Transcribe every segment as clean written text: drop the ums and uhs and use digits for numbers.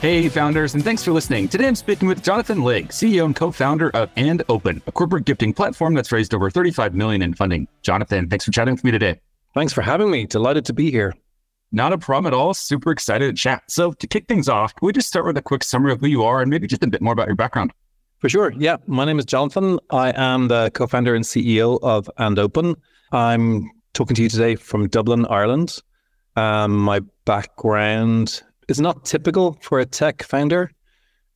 Hey, founders, and thanks for listening. Today, I'm speaking with Jonathan Legge, CEO and co-founder of &Open, a corporate gifting platform that's raised over $35 million in funding. Jonathan, thanks for chatting with me today. Thanks for having me. Delighted to be here. Not a problem at all. Super excited to chat. So to kick things off, can we just start with a quick summary of who you are and maybe just a bit more about your background? For sure. Yeah. My name is Jonathan. I am the co-founder and CEO of &Open. I'm talking to you today from Dublin, Ireland. My background is not typical for a tech founder,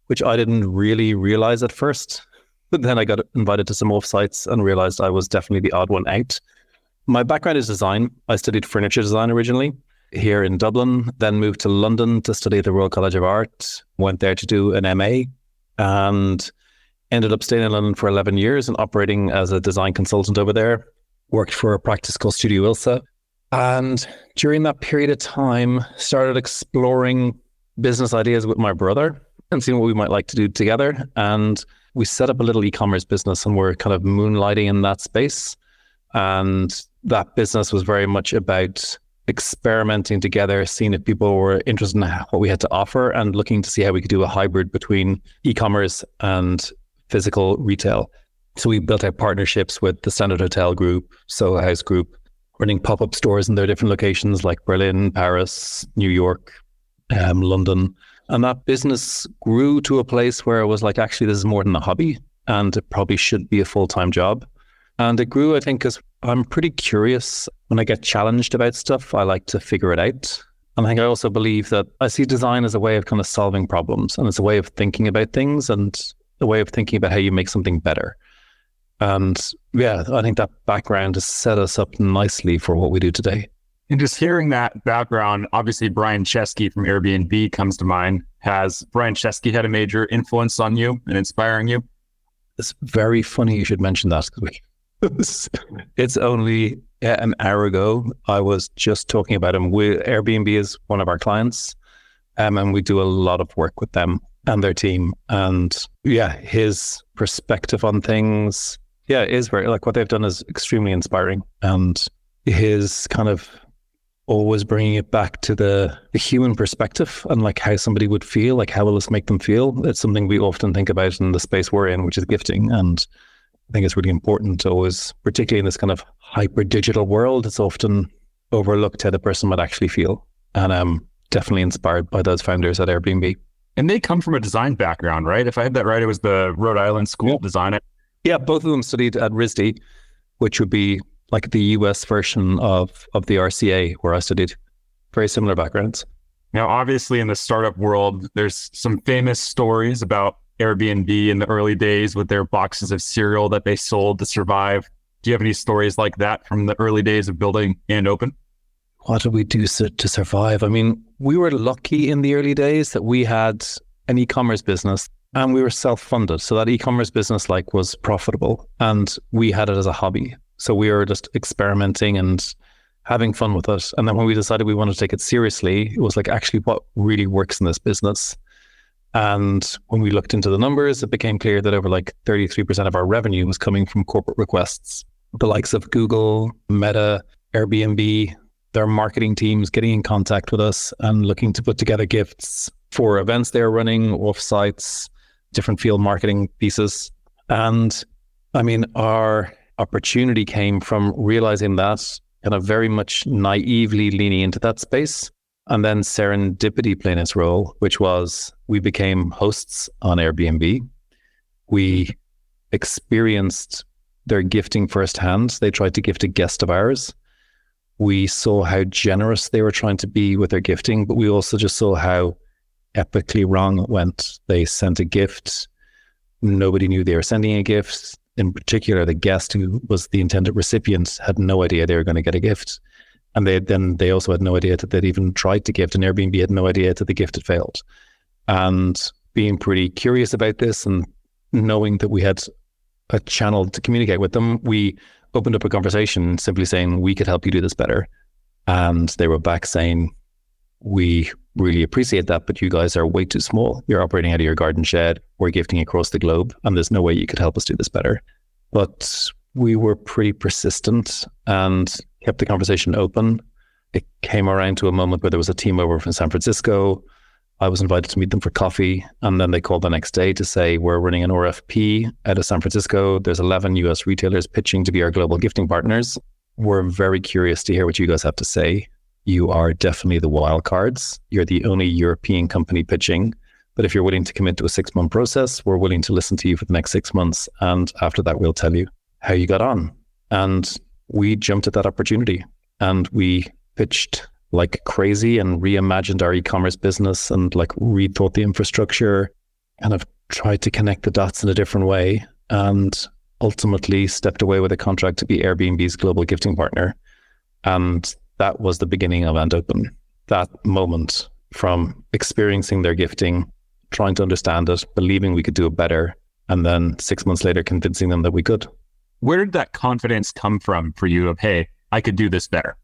which I didn't really realize at first. But then I got invited to some offsites and realized I was definitely the odd one out. My background is design. I studied furniture design originally here in Dublin, then moved to London to study at the Royal College of Art, went there to do an MA, and ended up staying in London for 11 years and operating as a design consultant over there. Worked for a practice called Studio Ilse. And during that period of time, started exploring business ideas with my brother and seeing what we might like to do together. And we set up a little e-commerce business and we're kind of moonlighting in that space. And that business was very much about experimenting together, seeing if people were interested in what we had to offer and looking to see how we could do a hybrid between e-commerce and physical retail. So we built out partnerships with the Standard Hotel Group, Soho House Group, running pop-up stores in their different locations like Berlin, Paris, New York, London. And that business grew to a place where it was like, actually, this is more than a hobby and it probably should be a full-time job. And it grew, I think, because I'm pretty curious. When I get challenged about stuff, I like to figure it out. And I think I also believe that I see design as a way of kind of solving problems, and it's a way of thinking about things and a way of thinking about how you make something better. And yeah, I think that background has set us up nicely for what we do today. And just hearing that background, obviously Brian Chesky from Airbnb comes to mind. Has Brian Chesky had a major influence on you and inspiring you? It's very funny you should mention that, because it's only an hour ago I was just talking about him. Airbnb is one of our clients, and we do a lot of work with them and their team. And yeah, his perspective on things, yeah, it is very, like, what they've done is extremely inspiring. And his kind of always bringing it back to the human perspective and like how somebody would feel, like how will this make them feel? It's something we often think about in the space we're in, which is gifting. And I think it's really important to always, particularly in this kind of hyper digital world, it's often overlooked how the person might actually feel. And I'm definitely inspired by those founders at Airbnb. And they come from a design background, right? If I had that right, it was the Rhode Island School of Design. Yeah, both of them studied at RISD, which would be like the US version of the RCA, where I studied. Very similar backgrounds. Now, obviously, in the startup world, there's some famous stories about Airbnb in the early days with their boxes of cereal that they sold to survive. Do you have any stories like that from the early days of building &Open? What did we do to survive? I mean, we were lucky in the early days that we had an e-commerce business and we were self-funded. So that e-commerce business like was profitable and we had it as a hobby. So we were just experimenting and having fun with it. And then when we decided we wanted to take it seriously, it was like, actually, what really works in this business? And when we looked into the numbers, it became clear that over like 33% of our revenue was coming from corporate requests. The likes of Google, Meta, Airbnb, their marketing teams getting in contact with us and looking to put together gifts for events they're running, offsites, different field marketing pieces. And I mean, our opportunity came from realizing that, kind of very much naively leaning into that space. And then serendipity played its role, which was we became hosts on Airbnb. We experienced their gifting firsthand. They tried to gift a guest of ours. We saw how generous they were trying to be with their gifting, but we also just saw how epically wrong it went. They sent a gift. Nobody knew they were sending a gift. In particular, the guest who was the intended recipient had no idea they were going to get a gift. And they also had no idea that they'd even tried to gift, and Airbnb had no idea that the gift had failed. And being pretty curious about this and knowing that we had a channel to communicate with them, we opened up a conversation simply saying, we could help you do this better. And they were back saying, we really appreciate that, but you guys are way too small. You're operating out of your garden shed. We're gifting across the globe, and there's no way you could help us do this better. But we were pretty persistent and kept the conversation open. It came around to a moment where there was a team over from San Francisco. I was invited to meet them for coffee. And then they called the next day to say, we're running an RFP out of San Francisco. There's 11 US retailers pitching to be our global gifting partners. We're very curious to hear what you guys have to say. You are definitely the wild cards. You're the only European company pitching. But if you're willing to commit to a 6-month process, we're willing to listen to you for the next 6 months. And after that, we'll tell you how you got on. And we jumped at that opportunity and we pitched like crazy and reimagined our e-commerce business and like rethought the infrastructure and have tried to connect the dots in a different way, and ultimately stepped away with a contract to be Airbnb's global gifting partner. And that was the beginning of &Open. That moment from experiencing their gifting, trying to understand it, believing we could do it better, and then 6 months later convincing them that we could. Where did that confidence come from for you of, hey, I could do this better?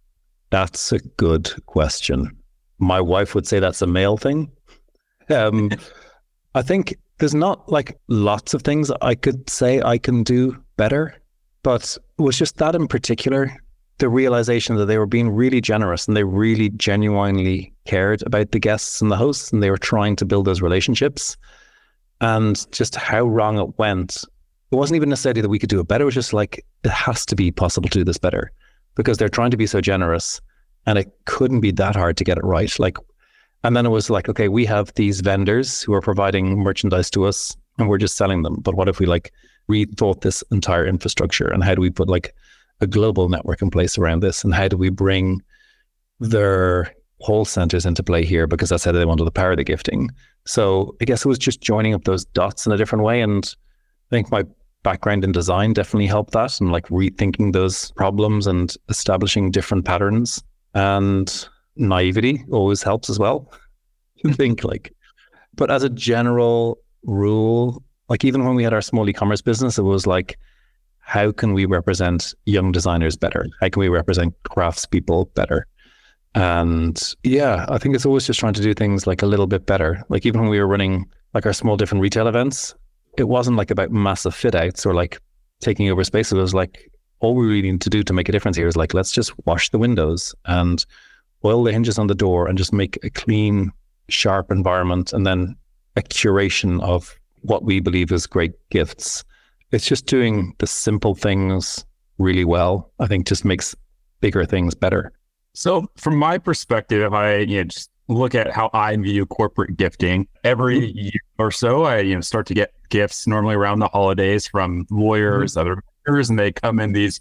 That's a good question. My wife would say that's a male thing. I think there's not like lots of things I could say I can do better, but it was just that in particular, the realization that they were being really generous and they really genuinely cared about the guests and the hosts, and they were trying to build those relationships, and just how wrong it went. It wasn't even necessarily that we could do it better. It was just like, it has to be possible to do this better, because they're trying to be so generous and it couldn't be that hard to get it right. Like, and then it was like, okay, we have these vendors who are providing merchandise to us and we're just selling them. But what if we like rethought this entire infrastructure, and how do we put like a global network in place around this? And how do we bring their whole centers into play here? Because that's how they wanted the power of the gifting. So I guess it was just joining up those dots in a different way. And I think my background in design definitely helped that, and like rethinking those problems and establishing different patterns, and naivety always helps as well. I think like, but as a general rule, like even when we had our small e-commerce business, it was like, how can we represent young designers better? How can we represent craftspeople better? And yeah, I think it's always just trying to do things like a little bit better. Like even when we were running like our small different retail events, it wasn't like about massive fit outs or like taking over space. It was like, all we really need to do to make a difference here is like, let's just wash the windows and oil the hinges on the door and just make a clean, sharp environment, and then a curation of what we believe is great gifts. It's just doing the simple things really well, I think, just makes bigger things better. So from my perspective, if I just look at how I view corporate gifting, every year or so, I start to get gifts normally around the holidays from lawyers, other vendors, and they come in these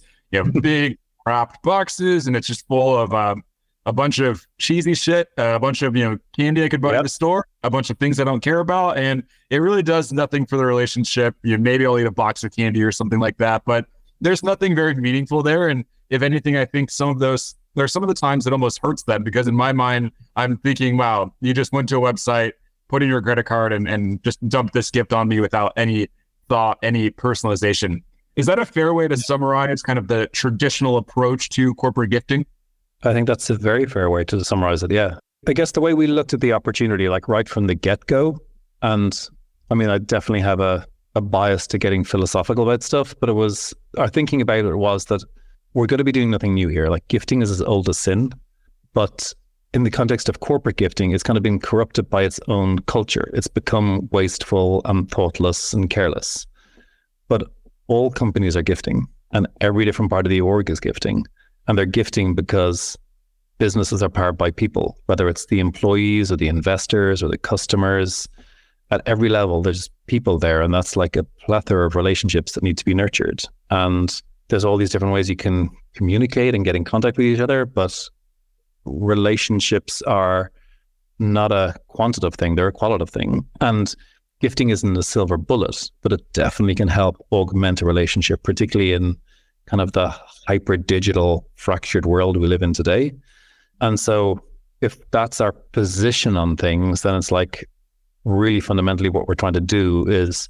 big wrapped boxes, and it's just full of a bunch of cheesy shit, a bunch of candy I could buy at the store, a bunch of things I don't care about, and it really does nothing for the relationship. Maybe I'll eat a box of candy or something like that, but there's nothing very meaningful there. And if anything, I think some of the times it almost hurts them, because in my mind, I'm thinking, wow, you just went to a website, put in your credit card, and just dumped this gift on me without any thought, any personalization. Is that a fair way to summarize kind of the traditional approach to corporate gifting? I think that's a very fair way to summarize it, yeah. I guess the way we looked at the opportunity, like right from the get-go, and I mean, I definitely have a bias to getting philosophical about stuff, but our thinking about it was that we're going to be doing nothing new here. Like gifting is as old as sin, but in the context of corporate gifting, it's kind of been corrupted by its own culture. It's become wasteful and thoughtless and careless. But all companies are gifting, and every different part of the org is gifting. And they're gifting because businesses are powered by people, whether it's the employees or the investors or the customers. At every level, there's people there, and that's like a plethora of relationships that need to be nurtured. And there's all these different ways you can communicate and get in contact with each other, but relationships are not a quantitative thing, they're a qualitative thing. And gifting isn't a silver bullet, but it definitely can help augment a relationship, particularly in kind of the hyper-digital, fractured world we live in today. And so if that's our position on things, then it's like, really fundamentally what we're trying to do is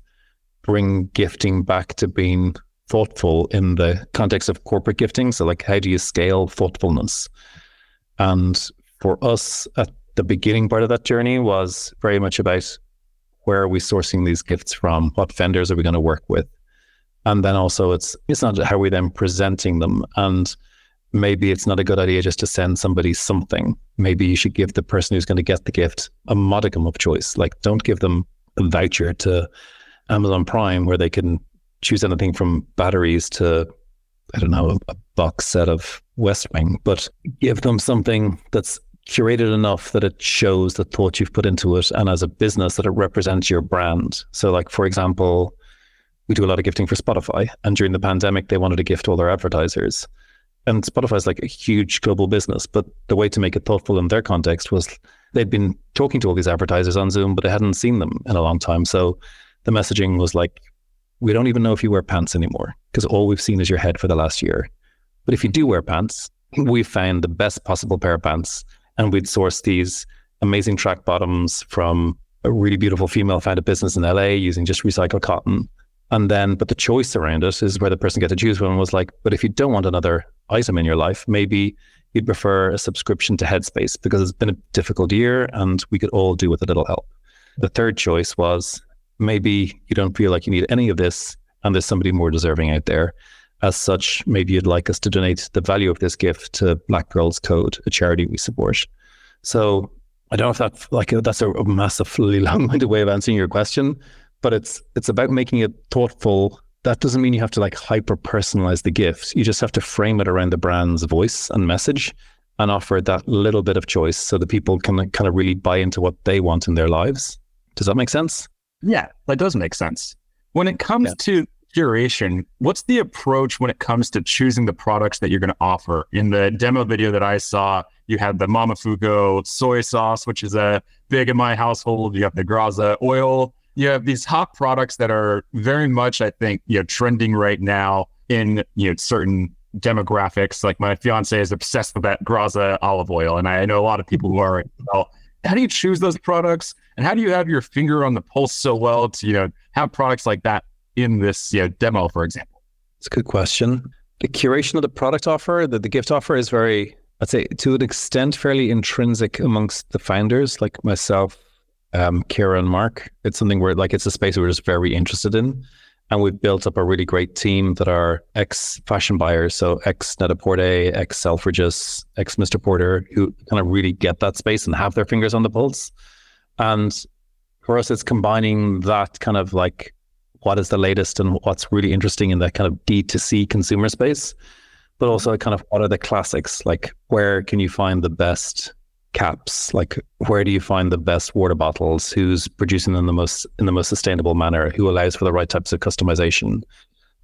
bring gifting back to being thoughtful in the context of corporate gifting. So like, how do you scale thoughtfulness? And for us at the beginning part of that journey was very much about where are we sourcing these gifts from? What vendors are we going to work with? And then also it's not how we then presenting them. And maybe it's not a good idea just to send somebody something. Maybe you should give the person who's going to get the gift a modicum of choice. Like, don't give them a voucher to Amazon Prime where they can choose anything from batteries to, I don't know, a box set of West Wing, but give them something that's curated enough that it shows the thought you've put into it, and as a business that it represents your brand. So like, for example, we do a lot of gifting for Spotify, and during the pandemic, they wanted to gift all their advertisers. And Spotify is like a huge global business, but the way to make it thoughtful in their context was they'd been talking to all these advertisers on Zoom, but they hadn't seen them in a long time. So the messaging was like, we don't even know if you wear pants anymore because all we've seen is your head for the last year. But if you do wear pants, we found the best possible pair of pants, and we'd source these amazing track bottoms from a really beautiful female founded business in LA using just recycled cotton. And then, but the choice around it is where the person got to choose one was like, but if you don't want another item in your life, maybe you'd prefer a subscription to Headspace because it's been a difficult year and we could all do with a little help. The third choice was maybe you don't feel like you need any of this and there's somebody more deserving out there. As such, maybe you'd like us to donate the value of this gift to Black Girls Code, a charity we support. So I don't know if that, like, that's a massively long-winded way of answering your question, but it's about making it thoughtful. That doesn't mean you have to like hyper-personalize the gift. You just have to frame it around the brand's voice and message and offer that little bit of choice so that people can kind of really buy into what they want in their lives. Does that make sense? Yeah, that does make sense. When it comes to curation, what's the approach when it comes to choosing the products that you're going to offer? In the demo video that I saw, you had the Mama Fugo soy sauce, which is big in my household. You have the Graza oil. You have these hot products that are very much, I think, trending right now in certain demographics. Like my fiance is obsessed with that Graza olive oil, and I know a lot of people who are as well. How do you choose those products, and how do you have your finger on the pulse so well to have products like that in this demo, for example? It's a good question. The curation of the product offer, the gift offer, is very, I'd say, to an extent, fairly intrinsic amongst the founders, like myself, Kira and Mark. It's something where like it's a space we're just very interested in, and we've built up a really great team that are ex-fashion buyers, so ex-Net-A-Porter, ex-Selfridges, ex-Mr. Porter, who kind of really get that space and have their fingers on the pulse. And for us, it's combining that kind of like what is the latest and what's really interesting in that kind of D2C consumer space, but also kind of what are the classics? Like, where can you find the best caps? Like, where do you find the best water bottles? Who's producing them in the most sustainable manner? Who allows for the right types of customization?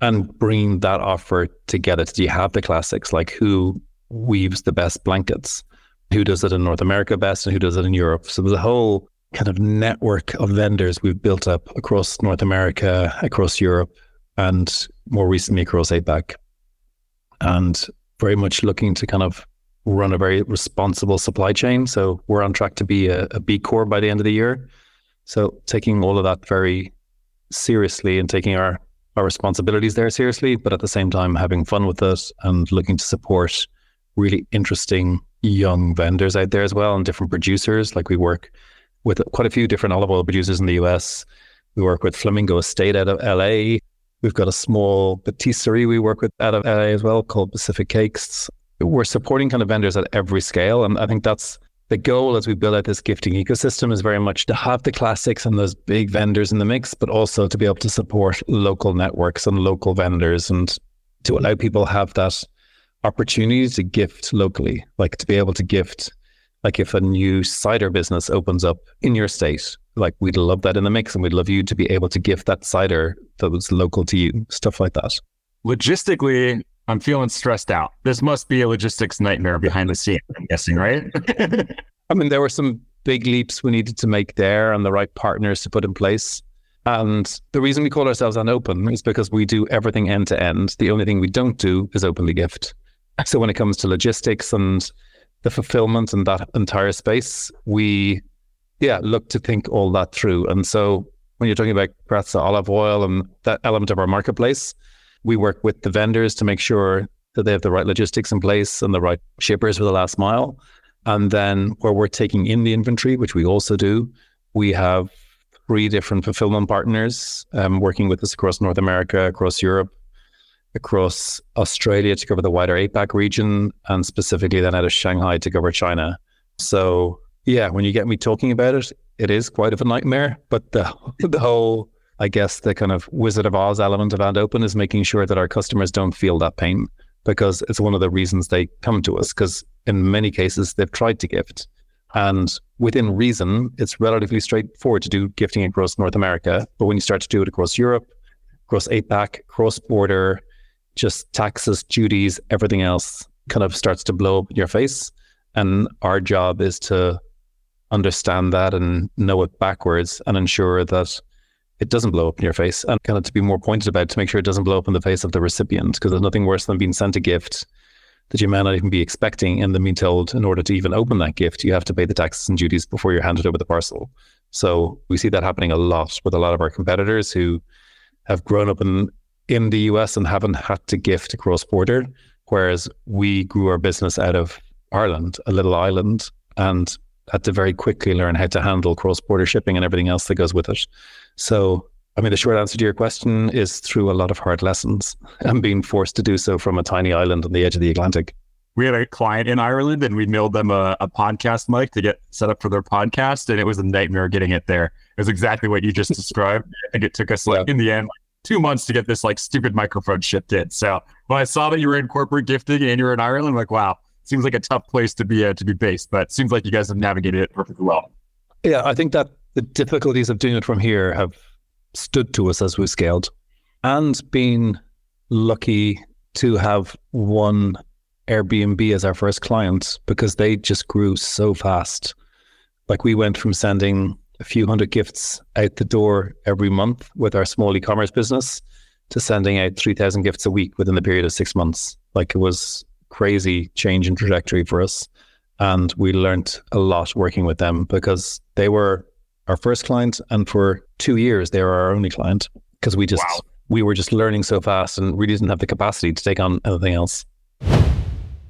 And bringing that offer together. Do you have the classics? Like, who weaves the best blankets? Who does it in North America best and who does it in Europe? So there's a whole kind of network of vendors we've built up across North America, across Europe, and more recently across APAC. And very much looking to kind of run a very responsible supply chain. So we're on track to be a B Corp by the end of the year. So taking all of that very seriously and taking our responsibilities there seriously, but at the same time having fun with it and looking to support really interesting young vendors out there as well and different producers. Like, we work with quite a few different olive oil producers in the US. We work with Flamingo Estate out of LA. We've got a small patisserie we work with out of LA as well called Pacific Cakes. We're supporting kind of vendors at every scale. And I think that's the goal as we build out this gifting ecosystem, is very much to have the classics and those big vendors in the mix, but also to be able to support local networks and local vendors and to allow people have that opportunity to gift locally, like to be able to gift. Like if a new cider business opens up in your state, like we'd love that in the mix, and we'd love you to be able to gift that cider that was local to you, stuff like that. Logistically, I'm feeling stressed out. This must be a logistics nightmare behind the scenes, I'm guessing, right? I mean, there were some big leaps we needed to make there and the right partners to put in place. And the reason we call ourselves &Open is because we do everything end to end. The only thing we don't do is openly gift. So when it comes to logistics and the fulfillment and that entire space, we yeah, look to think all that through. And so when you're talking about Graza olive oil and that element of our marketplace, we work with the vendors to make sure that they have the right logistics in place and the right shippers for the last mile. And then where we're taking in the inventory, which we also do, we have 3 different fulfillment partners working with us across North America, across Europe, across Australia to cover the wider APAC region, and specifically then out of Shanghai to cover China. So yeah, when you get me talking about it, it is quite of a nightmare, but the whole, I guess, the kind of Wizard of Oz element of &Open is making sure that our customers don't feel that pain, because it's one of the reasons they come to us, because in many cases they've tried to gift. And within reason, it's relatively straightforward to do gifting across North America. But when you start to do it across Europe, across APAC, cross-border, just taxes, duties, everything else kind of starts to blow up in your face. And our job is to understand that and know it backwards and ensure that it doesn't blow up in your face, and kind of to be more pointed about to make sure it doesn't blow up in the face of the recipient, because there's nothing worse than being sent a gift that you may not even be expecting and then being told in order to even open that gift, you have to pay the taxes and duties before you're handed over the parcel. So we see that happening a lot with a lot of our competitors who have grown up in the US and haven't had to gift across border, whereas we grew our business out of Ireland, a little island, and had to very quickly learn how to handle cross-border shipping and everything else that goes with it. So, I mean, the short answer to your question is through a lot of hard lessons and being forced to do so from a tiny island on the edge of the Atlantic. We had a client in Ireland and we mailed them a podcast mic to get set up for their podcast, and it was a nightmare getting it there. It was exactly what you just described. I think it took us, in the end, 2 months to get this stupid microphone shipped in. So when I saw that you were in corporate gifting and you were in Ireland, I'm like, wow. Seems like a tough place to be based, but it seems like you guys have navigated it perfectly well. Yeah, I think that the difficulties of doing it from here have stood to us as we scaled, and being lucky to have won Airbnb as our first client, because they just grew so fast. We went from sending a few hundred gifts out the door every month with our small e-commerce business to sending out 3,000 gifts a week within the period of 6 months. It was crazy change in trajectory for us, and we learned a lot working with them because they were our first client, and for 2 years they were our only client, because we were just learning so fast and really didn't have the capacity to take on anything else.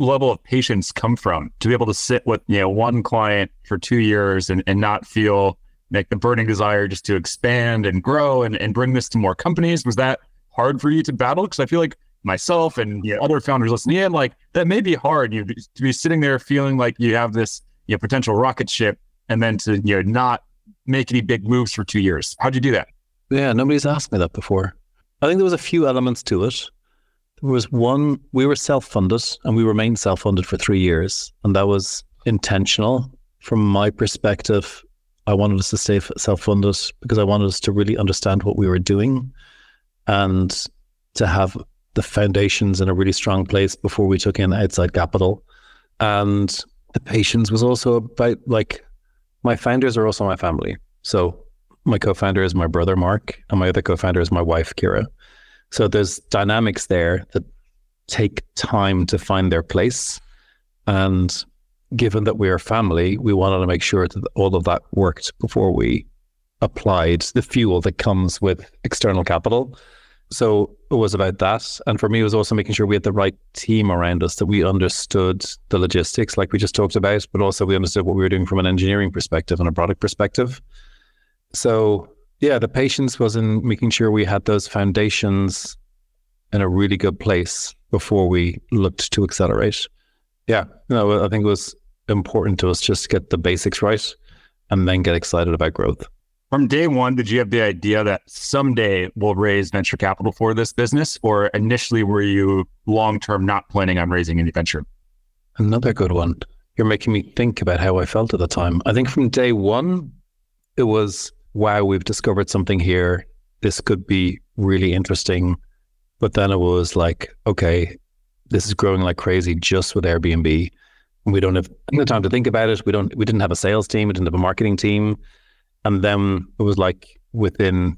level of patience come from to be able to sit with one client for 2 years and not feel the burning desire just to expand and grow and bring this to more companies? Was that hard for you to battle? Because I feel like myself and other founders listening in, that may be hard, to be sitting there feeling like you have this potential rocket ship, and then to not make any big moves for 2 years. How'd you do that? Yeah, nobody's asked me that before. I think there was a few elements to it. There was one, we were self-funded, and we remained self-funded for 3 years. And that was intentional. From my perspective, I wanted us to stay self-funded because I wanted us to really understand what we were doing and to have the foundations in a really strong place before we took in outside capital. And the patience was also about, my founders are also my family. So my co-founder is my brother, Mark, and my other co-founder is my wife, Kira. So there's dynamics there that take time to find their place. And given that we are family, we wanted to make sure that all of that worked before we applied the fuel that comes with external capital. So it was about that. And for me, it was also making sure we had the right team around us, that we understood the logistics like we just talked about, but also we understood what we were doing from an engineering perspective and a product perspective. So yeah, the patience was in making sure we had those foundations in a really good place before we looked to accelerate. Yeah, I think it was important to us just to get the basics right and then get excited about growth. From day one, did you have the idea that someday we'll raise venture capital for this business, or initially were you long-term not planning on raising any venture? Another good one. You're making me think about how I felt at the time. I think from day one, it was, wow, we've discovered something here. This could be really interesting. But then it was like, okay, this is growing like crazy just with Airbnb. We don't have the time to think about it. We didn't have a sales team. We didn't have a marketing team. And then it was like within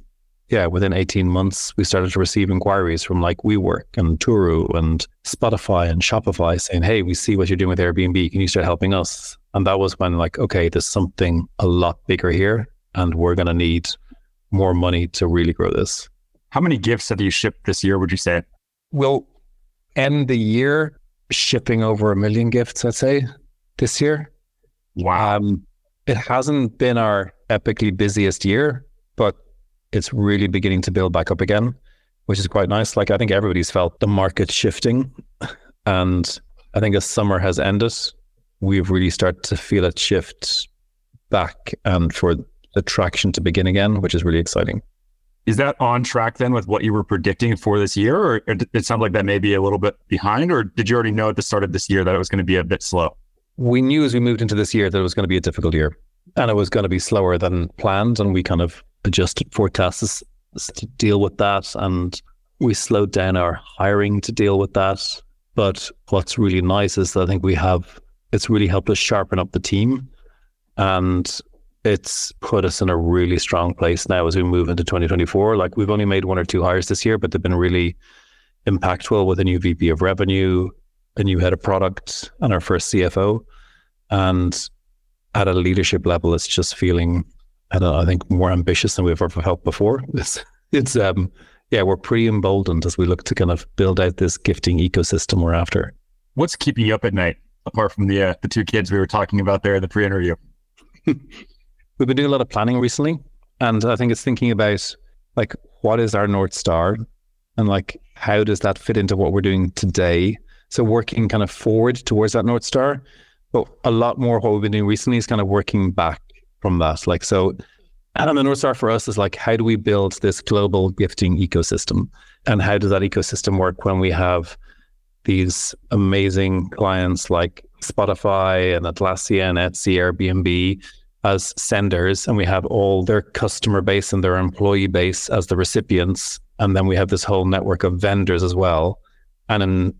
18 months, we started to receive inquiries from like WeWork and Turo and Spotify and Shopify saying, hey, we see what you're doing with Airbnb. Can you start helping us? And that was when like, okay, there's something a lot bigger here and we're going to need more money to really grow this. How many gifts have you shipped this year, would you say? We'll end the year shipping over 1 million gifts, I'd say, this year. Wow. It hasn't been our epically busiest year, but it's really beginning to build back up again, which is quite nice. Like, I think everybody's felt the market shifting. And I think as summer has ended, we've really started to feel it shift back and for the traction to begin again, which is really exciting. Is that on track then with what you were predicting for this year? Or it sounds like that may be a little bit behind, or did you already know at the start of this year that it was going to be a bit slow? We knew as we moved into this year that it was going to be a difficult year and it was going to be slower than planned. And we kind of adjusted forecasts to deal with that. And we slowed down our hiring to deal with that. But what's really nice is that I think it's really helped us sharpen up the team, and it's put us in a really strong place now as we move into 2024. Like, we've only made 1 or 2 hires this year, but they've been really impactful, with a new VP of revenue, a new head of product, and our first CFO. And at a leadership level, it's just feeling, I think, more ambitious than we've ever felt before. It's we're pretty emboldened as we look to kind of build out this gifting ecosystem we're after. What's keeping you up at night, apart from the 2 kids we were talking about there in the pre-interview? We've been doing a lot of planning recently, and I think it's thinking about like, what is our North Star and like, how does that fit into what we're doing today? So working kind of forward towards that North Star, but a lot more what we've been doing recently is kind of working back from that. Like, so, and the North Star for us is like, how do we build this global gifting ecosystem, and how does that ecosystem work when we have these amazing clients like Spotify and Atlassian, Etsy, Airbnb, as senders, and we have all their customer base and their employee base as the recipients. And then we have this whole network of vendors as well. And in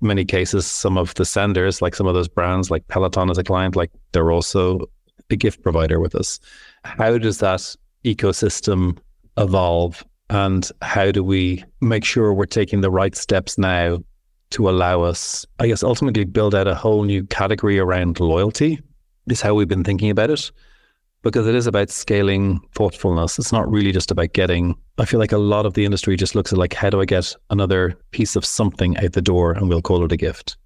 many cases, some of the senders, like some of those brands, like Peloton as a client, like they're also a gift provider with us. How does that ecosystem evolve? And how do we make sure we're taking the right steps now to allow us, I guess, ultimately build out a whole new category around loyalty? Is how we've been thinking about it, because it is about scaling thoughtfulness. It's not really just about getting, I feel like a lot of the industry just looks at like, how do I get another piece of something out the door and we'll call it a gift?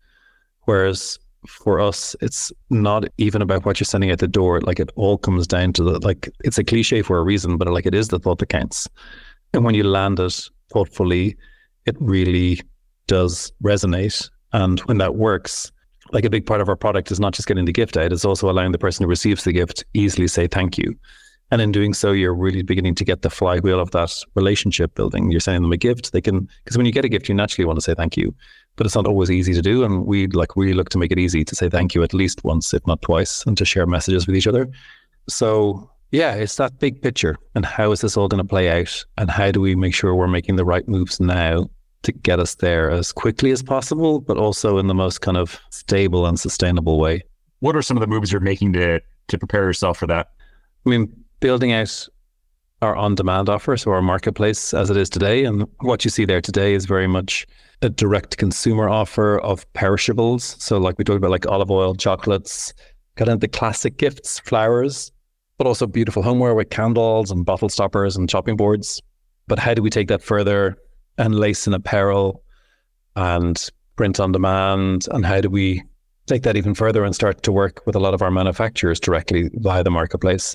Whereas for us, it's not even about what you're sending out the door. Like, it all comes down to the, like, it's a cliche for a reason, but like, it is the thought that counts. And when you land it thoughtfully, it really does resonate. And when that works, like, a big part of our product is not just getting the gift out, it's also allowing the person who receives the gift easily say thank you. And in doing so, you're really beginning to get the flywheel of that relationship building. You're sending them a gift, they can, because when you get a gift, you naturally want to say thank you, but it's not always easy to do. And we like really look to make it easy to say thank you at least once, if not twice, and to share messages with each other. So yeah, it's that big picture. And how is this all going to play out? And how do we make sure we're making the right moves now to get us there as quickly as possible, but also in the most kind of stable and sustainable way? What are some of the moves you're making to prepare yourself for that? I mean, building out our on-demand offer, so our marketplace as it is today. And what you see there today is very much a direct consumer offer of perishables. So like we talked about, like olive oil, chocolates, kind of the classic gifts, flowers, but also beautiful homeware with candles and bottle stoppers and chopping boards. But how do we take that further? And lace and apparel and print on demand. And how do we take that even further and start to work with a lot of our manufacturers directly via the marketplace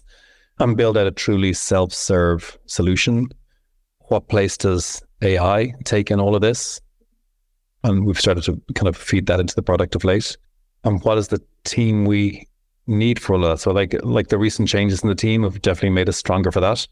and build out a truly self-serve solution? What place does AI take in all of this? And we've started to kind of feed that into the product of late. And what is the team we need for all that? So like the recent changes in the team have definitely made us stronger for that.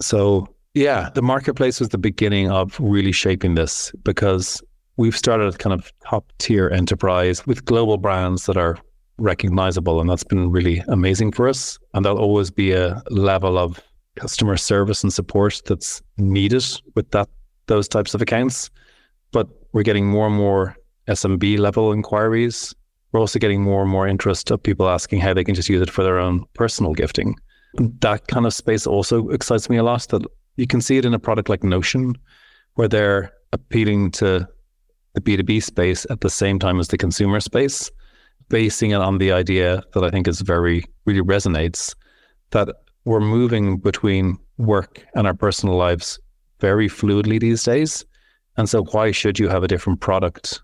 So yeah, the marketplace was the beginning of really shaping this, because we've started kind of top tier enterprise with global brands that are recognizable. And that's been really amazing for us. And there'll always be a level of customer service and support that's needed with that, those types of accounts. But we're getting more and more SMB level inquiries. We're also getting more and more interest of people asking how they can just use it for their own personal gifting. That kind of space also excites me a lot. That you can see it in a product like Notion, where they're appealing to the B2B space at the same time as the consumer space, basing it on the idea that I think is really resonates, that we're moving between work and our personal lives very fluidly these days. And so why should you have a different product?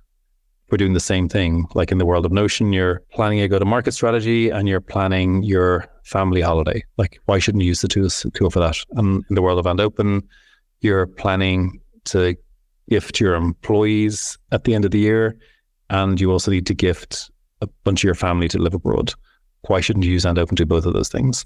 We're doing the same thing. Like in the world of Notion, you're planning a go-to-market strategy and you're planning your family holiday. Like, why shouldn't you use the tool for that? And in the world of &Open, you're planning to gift your employees at the end of the year, and you also need to gift a bunch of your family to live abroad. Why shouldn't you use &Open to both of those things?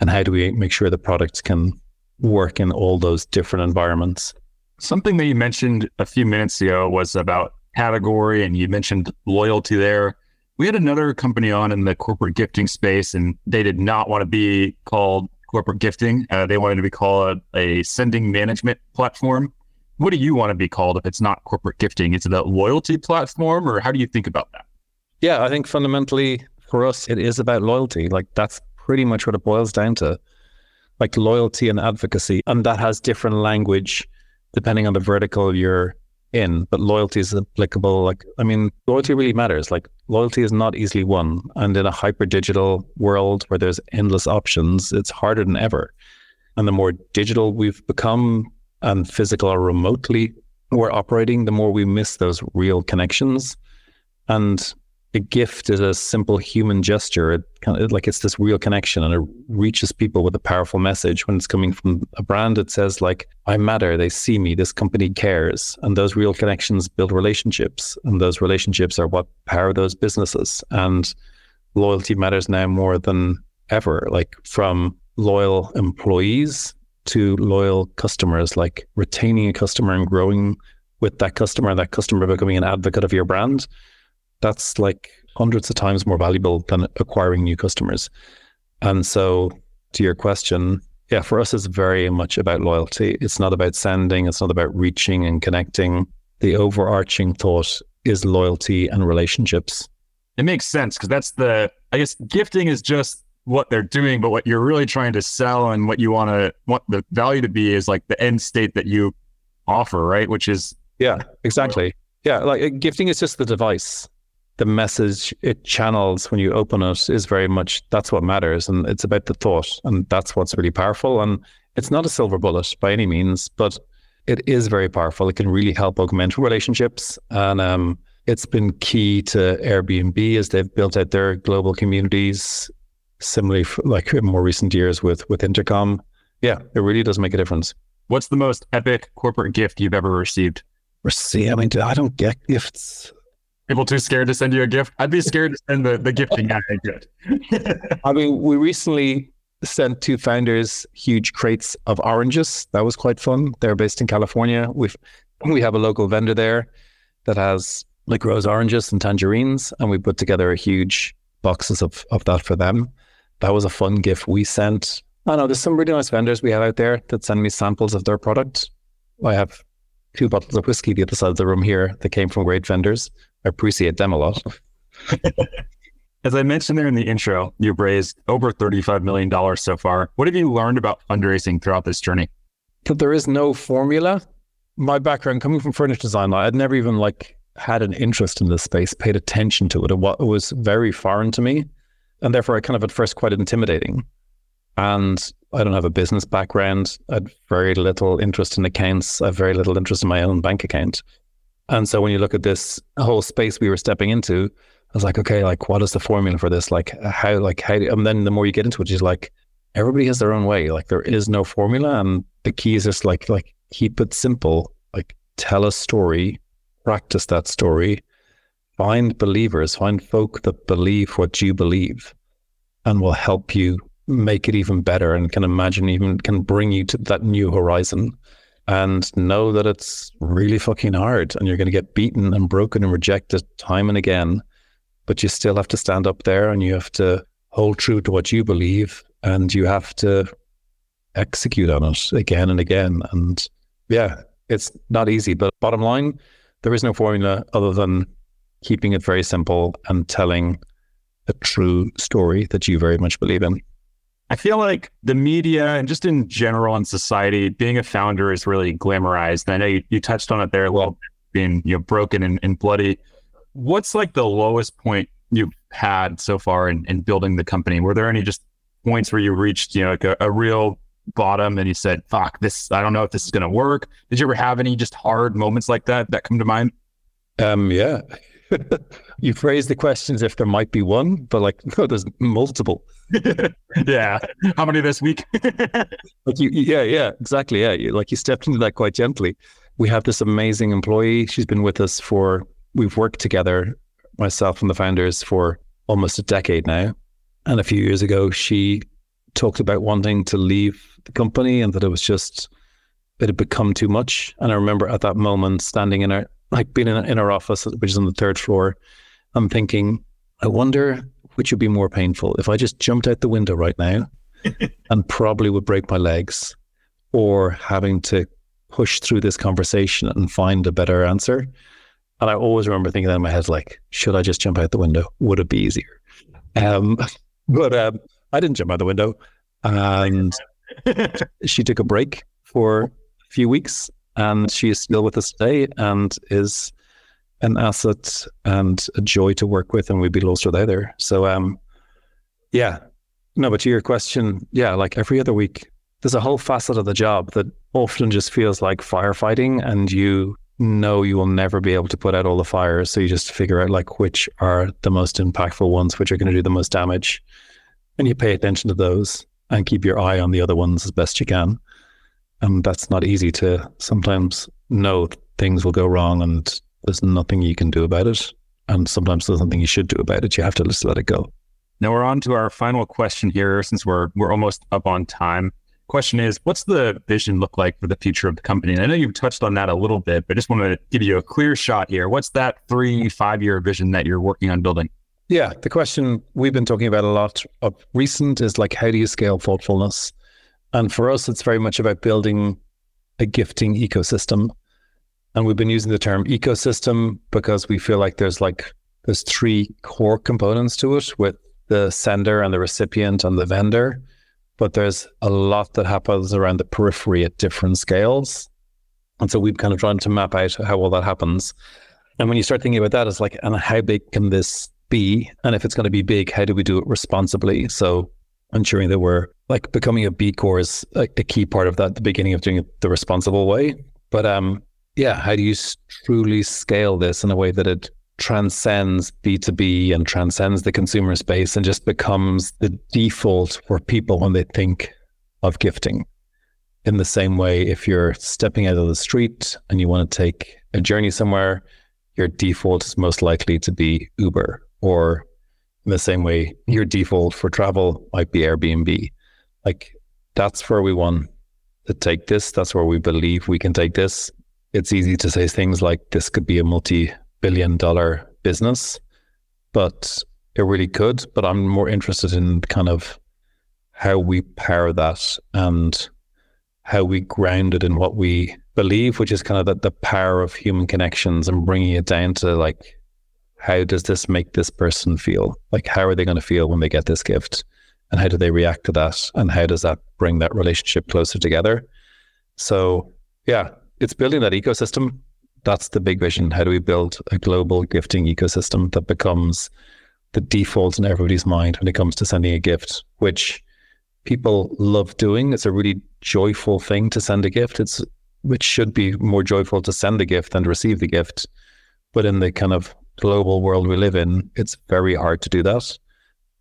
And how do we make sure the products can work in all those different environments? Something that you mentioned a few minutes ago was about category, and you mentioned loyalty there. We had another company on in the corporate gifting space, and they did not want to be called corporate gifting. They wanted to be called a sending management platform. What do you want to be called if it's not corporate gifting? Is it a loyalty platform, or how do you think about that? Yeah, I think fundamentally for us, it is about loyalty. Like, that's pretty much what it boils down to, like loyalty and advocacy. And that has different language depending on the vertical you're in, but loyalty is applicable. Like, I mean, loyalty really matters. Like, loyalty is not easily won. And in a hyper digital world where there's endless options, it's harder than ever. And the more digital we've become and physical or remotely we're operating, the more we miss those real connections. And a gift is a simple human gesture. It kind of, like, it's this real connection, and it reaches people with a powerful message. When it's coming from a brand, it says like, I matter, they see me, this company cares. And those real connections build relationships, and those relationships are what power those businesses. And loyalty matters now more than ever, like from loyal employees to loyal customers, like retaining a customer and growing with that customer becoming an advocate of your brand. That's like hundreds of times more valuable than acquiring new customers. And so to your question, yeah, for us, it's very much about loyalty. It's not about sending. It's not about reaching and connecting. The overarching thought is loyalty and relationships. It makes sense, because that's the, I guess, gifting is just what they're doing, but what you're really trying to sell and what you want the value to be is like the end state that you offer, right? Which is. Yeah, exactly. Yeah. Like gifting is just the device. The message it channels when you open it is very much, that's what matters. And it's about the thought, and that's what's really powerful. And it's not a silver bullet by any means, but it is very powerful. It can really help augment relationships. And it's been key to Airbnb as they've built out their global communities, similarly like in more recent years with Intercom. Yeah, it really does make a difference. What's the most epic corporate gift you've ever received? I mean, I don't get gifts. People too scared to send you a gift? I'd be scared to send the gifting guy a gift. I mean, we recently sent two founders huge crates of oranges. That was quite fun. They're based in California. We have a local vendor there that has like rose oranges and tangerines, and we put together a huge boxes of that for them. That was a fun gift we sent. I know there's some really nice vendors we have out there that send me samples of their product. I have two bottles of whiskey the other side of the room here that came from great vendors. I appreciate them a lot. As I mentioned there in the intro, you've raised over $35 million so far. What have you learned about fundraising throughout this journey? That there is no formula. My background, coming from furniture design, I'd never even like had an interest in this space, paid attention to it. It was very foreign to me. And therefore, I kind of at first quite intimidating. And I don't have a business background. I had very little interest in accounts. I have very little interest in my own bank account. And so when you look at this whole space we were stepping into, I was like, okay, like what is the formula for this? Like how, and then the more you get into it, you're like, everybody has their own way. Like there is no formula. And the key is just like keep it simple, like tell a story, practice that story, find believers, find folk that believe what you believe and will help you make it even better and can imagine even can bring you to that new horizon. And know that it's really fucking hard and you're going to get beaten and broken and rejected time and again, but you still have to stand up there and you have to hold true to what you believe and you have to execute on it again and again. And yeah, it's not easy, but bottom line, there is no formula other than keeping it very simple and telling a true story that you very much believe in. I feel like the media and just in general in society, being a founder is really glamorized. And I know you touched on it there a little bit, being broken and bloody. What's like the lowest point you've had so far in building the company? Were there any just points where you reached like a real bottom and you said, fuck this, I don't know if this is going to work? Did you ever have any just hard moments like that come to mind? Yeah. You phrased the questions if there might be one, but no, there's multiple. Yeah. How many this week? Yeah, exactly. Yeah. You stepped into that quite gently. We have this amazing employee. She's been with us we've worked together, myself and the founders, for almost a decade now. And a few years ago, she talked about wanting to leave the company and that it had become too much. And I remember at that moment standing in our, being in our office, which is on the third floor, I'm thinking, I wonder which would be more painful, if I just jumped out the window right now and probably would break my legs, or having to push through this conversation and find a better answer. And I always remember thinking that in my head, should I just jump out the window? Would it be easier? But I didn't jump out the window. And she took a break for a few weeks. And she is still with us today and is an asset and a joy to work with, and we'd be lost without her. So, yeah. No, but to your question, yeah, every other week, there's a whole facet of the job that often just feels like firefighting, and you know you will never be able to put out all the fires. So you just figure out which are the most impactful ones, which are going to do the most damage. And you pay attention to those and keep your eye on the other ones as best you can. And that's not easy to sometimes know things will go wrong and there's nothing you can do about it. And sometimes there's nothing you should do about it. You have to just let it go. Now we're on to our final question here, since we're almost up on time. Question is, what's the vision look like for the future of the company? And I know you've touched on that a little bit, but just want to give you a clear shot here. What's that 3-5 year vision that you're working on building? Yeah, the question we've been talking about a lot of recent is how do you scale thoughtfulness? And for us, it's very much about building a gifting ecosystem. And we've been using the term ecosystem because we feel there's three core components to it, with the sender and the recipient and the vendor. But there's a lot that happens around the periphery at different scales. And so we've kind of tried to map out how all that happens. And when you start thinking about that, it's and how big can this be? And if it's going to be big, how do we do it responsibly? So ensuring that we're becoming a B Corp is a key part of that at the beginning, of doing it the responsible way. But yeah, how do you truly scale this in a way that it transcends B2B and transcends the consumer space and just becomes the default for people when they think of gifting? In the same way, if you're stepping out of the street and you want to take a journey somewhere, your default is most likely to be Uber, or in the same way, your default for travel might be Airbnb. That's where we want to take this. That's where we believe we can take this. It's easy to say things like this could be a multi-billion-dollar business, but it really could. But I'm more interested in kind of how we power that and how we ground it in what we believe, which is kind of the power of human connections, and bringing it down to how does this make this person feel? How are they going to feel when they get this gift? And how do they react to that? And how does that bring that relationship closer together? So yeah, it's building that ecosystem. That's the big vision. How do we build a global gifting ecosystem that becomes the default in everybody's mind when it comes to sending a gift, which people love doing? It's a really joyful thing to send a gift. It should be more joyful to send the gift than to receive the gift. But in the kind of global world we live in, it's very hard to do that.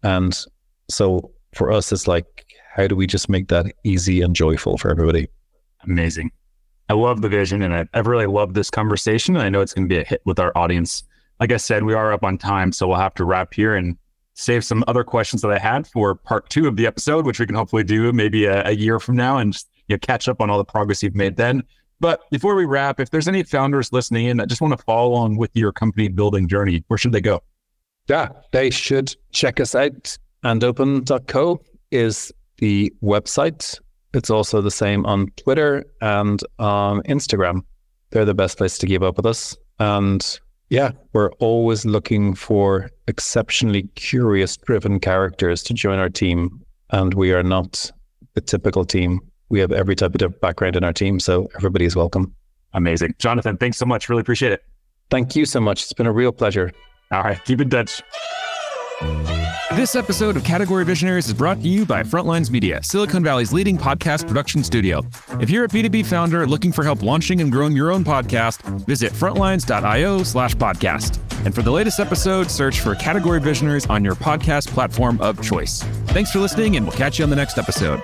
And so for us, it's how do we just make that easy and joyful for everybody? Amazing. I love the vision, and I've really loved this conversation. And I know it's going to be a hit with our audience. Like I said, we are up on time, so we'll have to wrap here and save some other questions that I had for part 2 of the episode, which we can hopefully do maybe a year from now and just, catch up on all the progress you've made then. But before we wrap, if there's any founders listening in that just want to follow along with your company building journey, where should they go? Yeah, they should check us out. &Open.co is the website. It's also the same on Twitter and on Instagram. They're the best place to keep up with us. And yeah, we're always looking for exceptionally curious, driven characters to join our team. And we are not the typical team. We have every type of background in our team, so everybody is welcome. Amazing. Jonathan, thanks so much. Really appreciate it. Thank you so much. It's been a real pleasure. All right. Keep in touch. This episode of Category Visionaries is brought to you by Frontlines Media, Silicon Valley's leading podcast production studio. If you're a B2B founder looking for help launching and growing your own podcast, visit frontlines.io/podcast. And for the latest episode, search for Category Visionaries on your podcast platform of choice. Thanks for listening, and we'll catch you on the next episode.